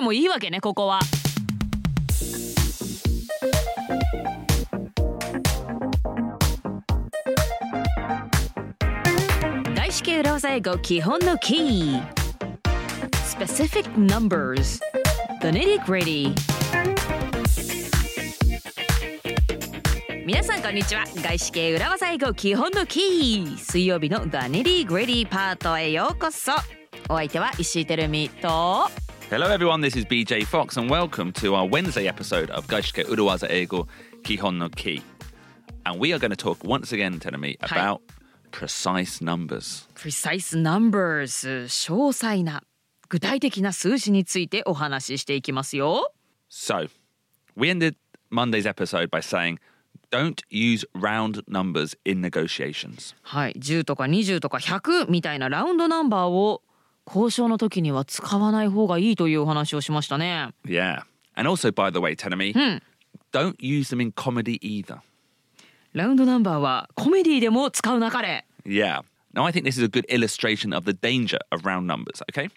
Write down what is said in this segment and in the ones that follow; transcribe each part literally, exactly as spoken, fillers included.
でもいいわけね、ここは。Geishu Ke Udoaza Ego Kihon no Ki. Specific numbers. The nitty gritty. 皆さんこんにちは。Geishu Ke Udoaza Ego Kihon no Ki. 水曜日の The nitty gritty パートへようこそ。お相手は石井てるみと。Hello everyone, this is ビージェイ Fox and welcome to our Wednesday episode of Geishu Ke Udoaza Ego Kihon no Ki. And we are going to talk once again, Terumi, about precise numbers. Precise numbers. 詳細な、具体的な数字についてお話ししていきますよ。So, we ended Monday's episode by saying, don't use round numbers in negotiations. はい、じゅうとかにじゅうとかひゃくみたいなラウンドナンバーを交渉の時には使わない方がいいというお話をしましたね。Yeah. And also, by the way, Tanami,、うん、don't use them in comedy either. ラウンドナンバーはコメディでも使うなかれ。Yeah. Now, I think this is a good illustration of the danger of round numbers, okay?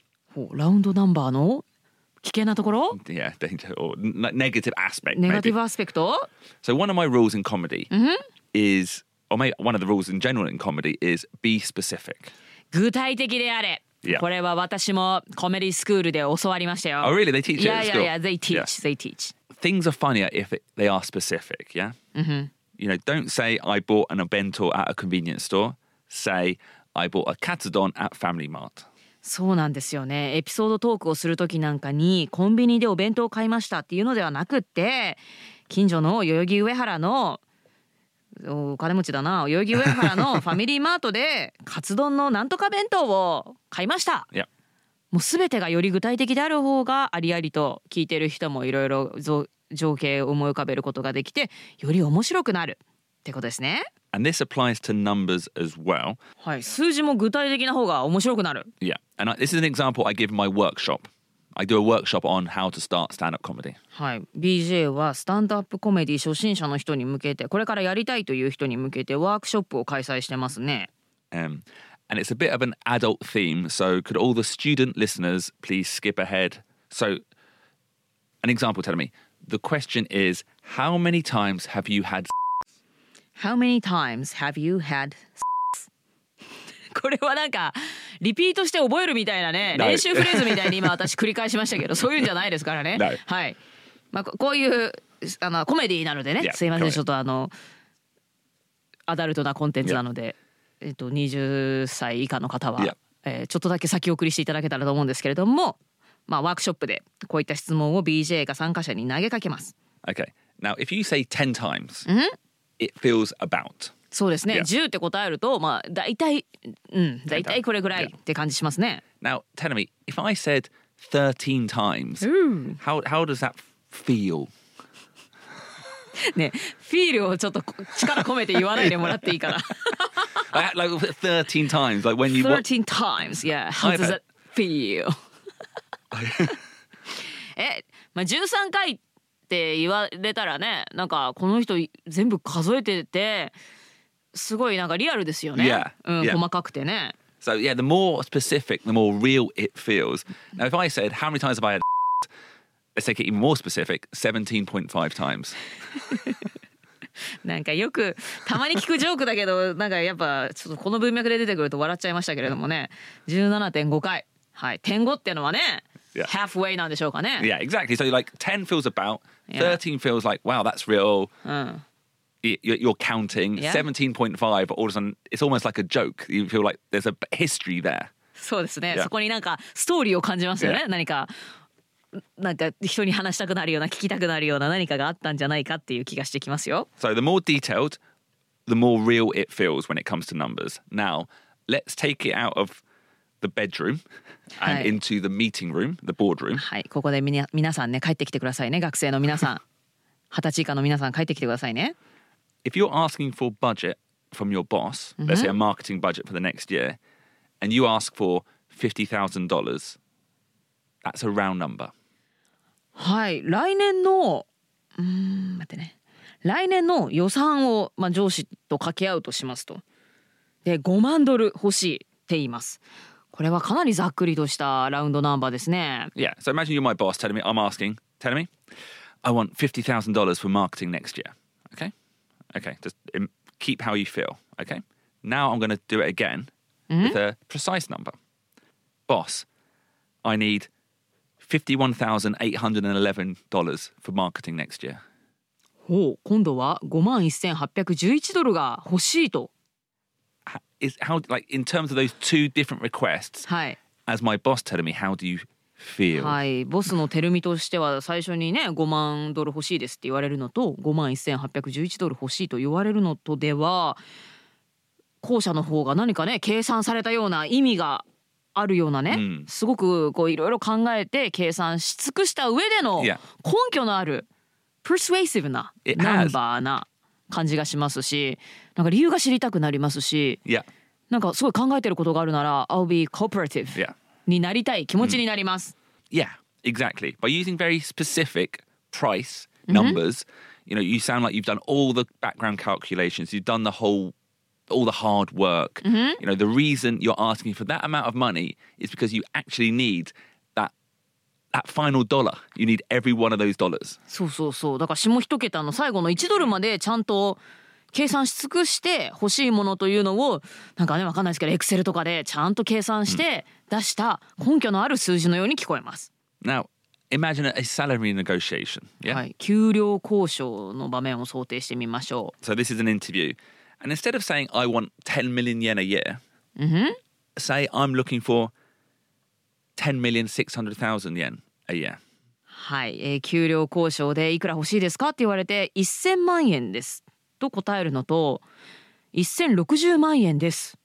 ラウンドナンバーの危険なところ Yeah, danger or negative aspect. Negative aspect? So one of my rules in comedy、mm-hmm. is, or maybe one of the rules in general in comedy is be specific. 具体的であれ。Yeah. これは私もコメディスクールで教わりましたよ。Oh, really? They teach it at school? Yeah, yeah, yeah. They teach. Yeah. They teach. Things are funnier if it, they are specific, yeah? Mm-hmm. You know, don't say, I bought an bento at a convenience store. Say, I bought a katsudon at Family Mart. そうなんですよね。エピソードトークをするときなんかに、コンビニでお弁当を買いましたっていうのではなくって、近所の代々木上原の、お金持ちだな、代々木上原のファミリーマートでカツ丼のなんとか弁当を買いました、yeah. もう全てがより具体的である方がありありと聞いてる人もいろいろ情景を思い浮かべることができてより面白くなるってことですね。 And this applies to numbers as well. はい、数字も具体的な方が面白くなる。 Yeah, and I, this is an example I give in my workshop. I do a workshop on how to start stand-up comedy. はい、ビージェイ はスタンドアップコメディ初心者の人に向けて、これからやりたいという人に向けてワークショップを開催してますね。Um, and it's a bit of an adult theme, so could all the student listeners please skip ahead? So, an example, tell me. The question is, how many times have you had s***? How many times have you had s***? これはなんかリピートして覚えるみたいなね、練習フレーズみたいに今私繰り返しましたけど、そういうんじゃないですからね。はい。まあ、こういうあのコメディなのでね、すいません、ちょっとあのアダルトなコンテンツなので、えっとにじゅっさい以下の方はえちょっとだけ先送りしていただけたらと思うんですけれども、まあワークショップでこういった質問を ビージェイ が参加者に投げかけます。Okay. Now, if you say ten times, it feels about.そうですね、yeah. じゅうって答えると、まあ、大体、うん、大体これぐらいって感じしますね。Yeah. Now, tell me, if I said thirteen times,、Ooh. how how does that feel? ね、feel をちょっと力込めて言わないでもらっていいから。Like thirteen times, like when you thirteen times, yeah. How does that feel? え、まあじゅうさんかいって言われたらね、なんかこの人全部数えてて。すごいなんかリアルですよね。Yeah, うん、yeah. 細かくてね。So yeah, the more specific, the more real it feels. Now, if I said how many times have I had, let's take it even more specific, seventeen point five times. なんかよくたまに聞くジョークだけど、なんかやっぱちょっとこの文脈で出てくると笑っちゃいましたけれどもね。じゅうななてんご 回。はい、てんごってのはね、yeah. halfway なんでしょうかね。Yeah, exactly. So like ten feels about, thirteen、yeah. feels like wow, that's real. うん。You're counting、yeah. seventeen point five, all of a sudden, it's almost like a joke. You feel like there's a history there. そうですね。Yeah. そこになんかストーリーを感じますよね。Yeah. 何か、なんか人に話したくなるような、聞きたくなるような何かがあったんじゃないかっていう気がしてきますよ。So the more detailed, the more real it feels when it comes to numbers. Now, let's take it out of the bedroom and、はい、into the meeting room, the boardroom. はい、ここでみな、皆さんね、帰ってきてくださいね。学生の皆さん、二十歳以下の皆さん帰ってきてくださいね。If you're asking for budget from your boss, mm-hmm. let's say a marketing budget for the next year, and you ask for fifty thousand dollars, that's a round number. はい、来年の、うーん、待ってね。来年の予算を、まあ、上司と掛け合うとしますと。で、ごまんドル欲しいって言います。これはかなりざっくりとしたラウンドナンバーですね。 Yeah, so imagine you're my boss telling me, I'm asking, telling me, I want fifty thousand dollars for marketing next year. Okay? Okay, just keep how you feel. Okay? Now I'm going to do it again with a precise number. Boss, I need fifty-one thousand eight hundred eleven dollars for marketing next year. ほう、今度は ごまんせんはっぴゃくじゅういち ドルが欲しいと。Is how, like, in terms of those two different requests, as my boss telling me, how do you feel? はい、ボスのテルミとしては最初にね、ごまんドル欲しいですって言われるのと、ごまんせんはっぴゃくじゅういち ドル欲しいと言われるのとでは、後者の方が何かね、計算されたような意味があるようなね、うん、すごくこういろいろ考えて計算し尽くした上での根拠のある、persuasive なナンバーな感じがしますし、なんか理由が知りたくなりますし、yeah. なんかすごい考えてることがあるなら I'll be cooperative、yeah. になりたい気持ちになります。Mm. Yeah, exactly. By using very specific price numbers,、mm-hmm. you know, you sound like you've done all the background calculations, you've done the whole, all the hard work.、Mm-hmm. You know, the reason you're asking for that amount of money is because you actually need that that final dollar. You need every one of those dollars. そうそうそう。だから下一桁の最後のいちドルまでちゃんと計算し尽くして欲しいものというのをなんかねわかんないですけどエクセルとかでちゃんと計算して出した根拠のある数字のように聞こえます。Now imagine a salary negotiation. Yeah? はい、給料交渉の場面を想定してみましょう。So this is an interview, and instead of saying I want ten million yen a year,、mm-hmm. say I'm looking for ten million six hundred thousand yen a year.はい、えー、給料交渉でいくら欲しいですかって言われてせんまんえんです。と答えるのとせんろくじゅうまんえんです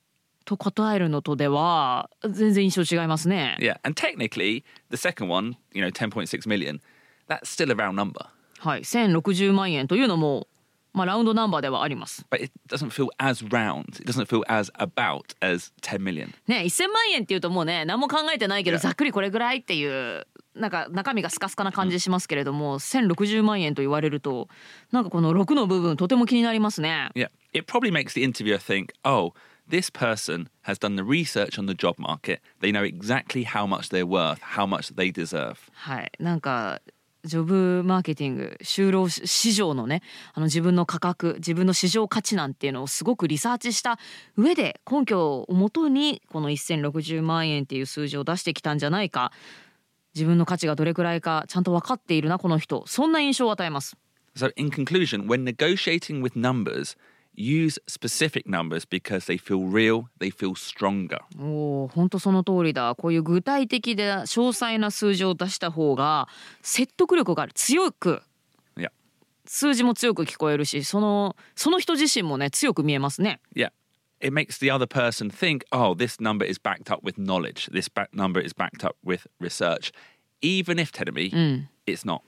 と答えるのとでは全然印象違いますね。Yeah, and technically the second one, you know, ten point six million, that's still a round number. はい、せんろくじゅうまんえんというのもまあラウンドナンバーではあります。But it doesn't feel as round. It doesn't feel as about as ten million. ね、せんまんえんっていうともうね、何も考えてないけど、yeah. ざっくりこれぐらいっていう。なんか中身がスカスカな感じしますけれども、せんろくじゅうまんえんと言われると、なんかこのろくの部分とても気になりますね。Yeah, it probably makes the interviewer think, oh, this person has done the research on the job market. They know exactly how much they're worth, how much they deserve. はい、なんかジョブマーケティング、就労市場のね、あの自分の価格、自分の市場価値なんていうのをすごくリサーチした上で根拠をもとにこのせんろくじゅうまんえんっていう数字を出してきたんじゃないか。自分の価値がどれくらいかちゃんと分かっているなこの人、そんな印象を与えます。 So in conclusion, when negotiating with numbers, use specific numbers because they feel real, they feel stronger. おー、本当その通りだ。こういう具体的で詳細な数字を出した方が説得力がある、強く、yeah. 数字も強く聞こえるし、その、その人自身もね強く見えますね。 Yeah.It makes the other person think, oh, this number is backed up with knowledge. This back number is backed up with research. Even if, Terumi,、うん、it's not.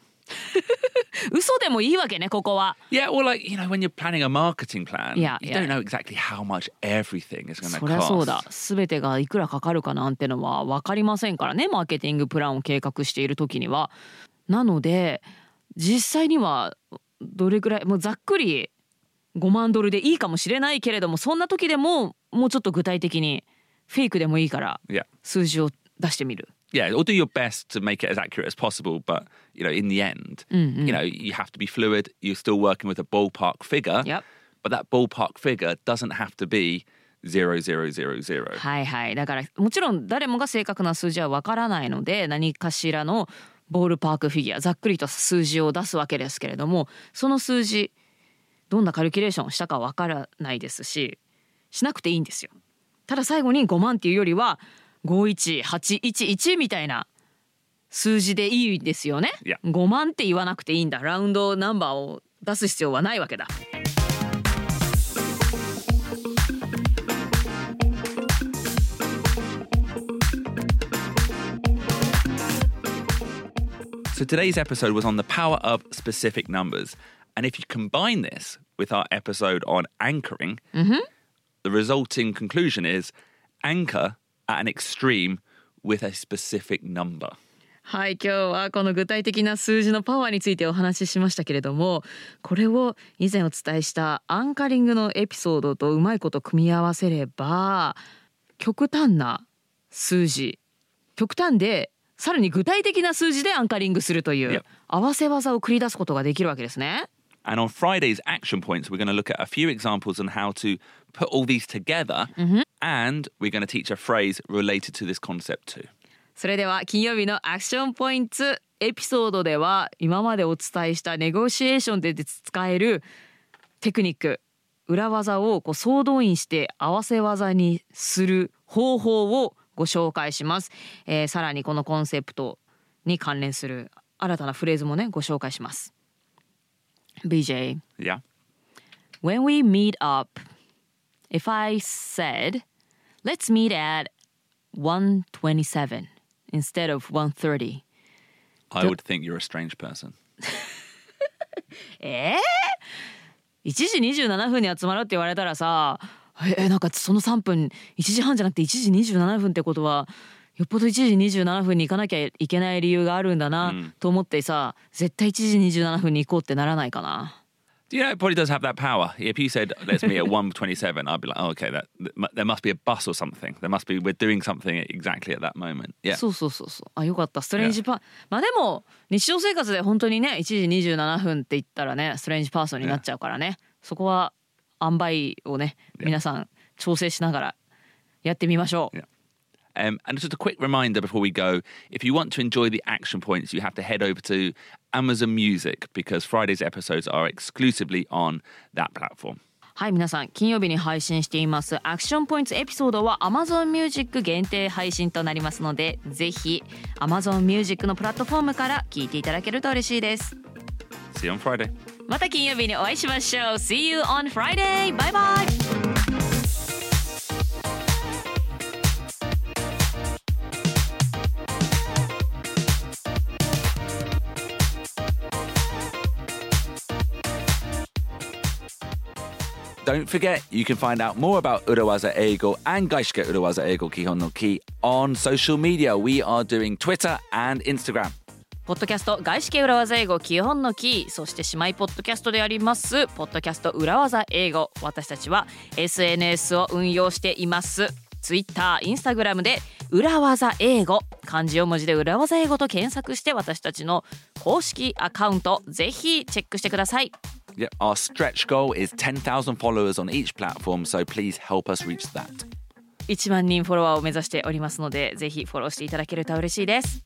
嘘でもいいわけね、ここは。Yeah, or like, you know, when you're planning a marketing plan, yeah, you yeah. don't know exactly how much everything is going to cost. そりゃそうだ。すべてがいくらかかるかなんてのは分かりませんからね、マーケティングプランを計画しているときには。なので、実際にはどれくらい、もうざっくり、ごまんドルでいいかもしれないけれども、そんな時でももうちょっと具体的にフェイクでもいいから数字を出してみる。Yeah, or do your best to make it as accurate as possible, but you know, in the end, うん、うん、you know, you have to be fluid. You're still working with a ballpark figure, yep. but that ballpark figure doesn't have to be zero zero zero zero. はいはい。だからもちろん誰もが正確な数字はわからないので、何かしらのボールパークフィギュア、ざっくりと数字を出すわけですけれども、その数字どんなカルキュレーションをしたかわからないですし、しなくていいんですよ。ただ最後にごまんっていうよりはごいちはちいちいちみたいな数字でいいですよね。Yeah. ごまんって言わなくていいんだ。ラウンドナンバーを出す必要はないわけだ。So today's episode was on the power of specific numbers.And if you combine this with our episode on anchoring,、mm-hmm. the resulting conclusion is anchor at an extreme with a specific number. はい、今日はこの具体的な数字のパワーについてお話ししましたけれども、これを以前お伝えしたアンカリングのエピソードとうまいこと組み合わせれば、極端な数字、極端でさらに具体的な数字でアンカリングするという合わせ技を繰り出すことができるわけですね。And on Friday's action points, we're going to look at a few examples on how to put all these together, mm-hmm. and we're going to teach a phrase related to this concept too. それでは金曜日のアクションポイントエピソードでは、今までお伝えしたネゴシエーションで使えるテクニック、裏技をこう総動員して合わせ技にする方法をご紹介します。えー、さらにこのコンセプトに関連する新たなフレーズもね、ご紹介します。B J. Yeah. When we meet up, if I said, let's meet at one twenty-seven instead of one thirty. I would think you're a strange person. えー、いちじにじゅうななふんに集まろうって言われたらさ、えー、なんかそのさんぷん、いちじはんじゃなくていちじにじゅうななふんってことは、よっぽどいちじにじゅうななふんに行かなきゃいけない理由があるんだな、mm. と思ってさ、絶対いちじにじゅうななふんに行こうってならないかな。You know, it probably does have that power. If you said, let's meet at one twenty-seven, I'd be like, oh, okay, that, there must be a bus or something. There must be, we're doing something exactly at that moment. Yeah. そうそうそうそう。あ、よかった。ストレンジパー、yeah. まあでも、日常生活で本当にね、いちじにじゅうななふんって言ったらね、ストレンジパーソンになっちゃうからね。Yeah. そこは、塩梅をね、yeah. 皆さん調整しながらやってみましょう。Yeah.Um, and just a quick reminder before we go, if you want to enjoy the action points, you have to head over to Amazon Music because Friday's episodes are exclusively on that platform. はい、皆さん、金曜日に配信していますアクションポイントエピソードは Amazon Music 限定配信となりますので、ぜひ Amazon Music のプラットフォームから聞いていただけると嬉しいです。See you on Friday. また金曜日にお会いしましょう。See you on Friday. Bye bye. Don't forget, you can find out more about Urawaza Eigo and Geishu Ke Udoaza Ego Kihon no Ki on social media. We are doing Twitter and Instagram. ポッドキャストGeishu Ke Udoaza Ego Kihon no Ki、そして姉妹ポッドキャストでありますポッドキャストUrawaza Eigo。私たちは S N S を運用しています。Twitter、Instagram でUrawaza Eigo、漢字よん文字でUrawaza Eigoと検索して、私たちの公式アカウントぜひチェックしてください。Yeah, our stretch goal is ten thousand followers on each platform, so please help us reach that. いちまん人フォロワーを目指しておりますので、ぜひフォローしていただけると嬉しいです。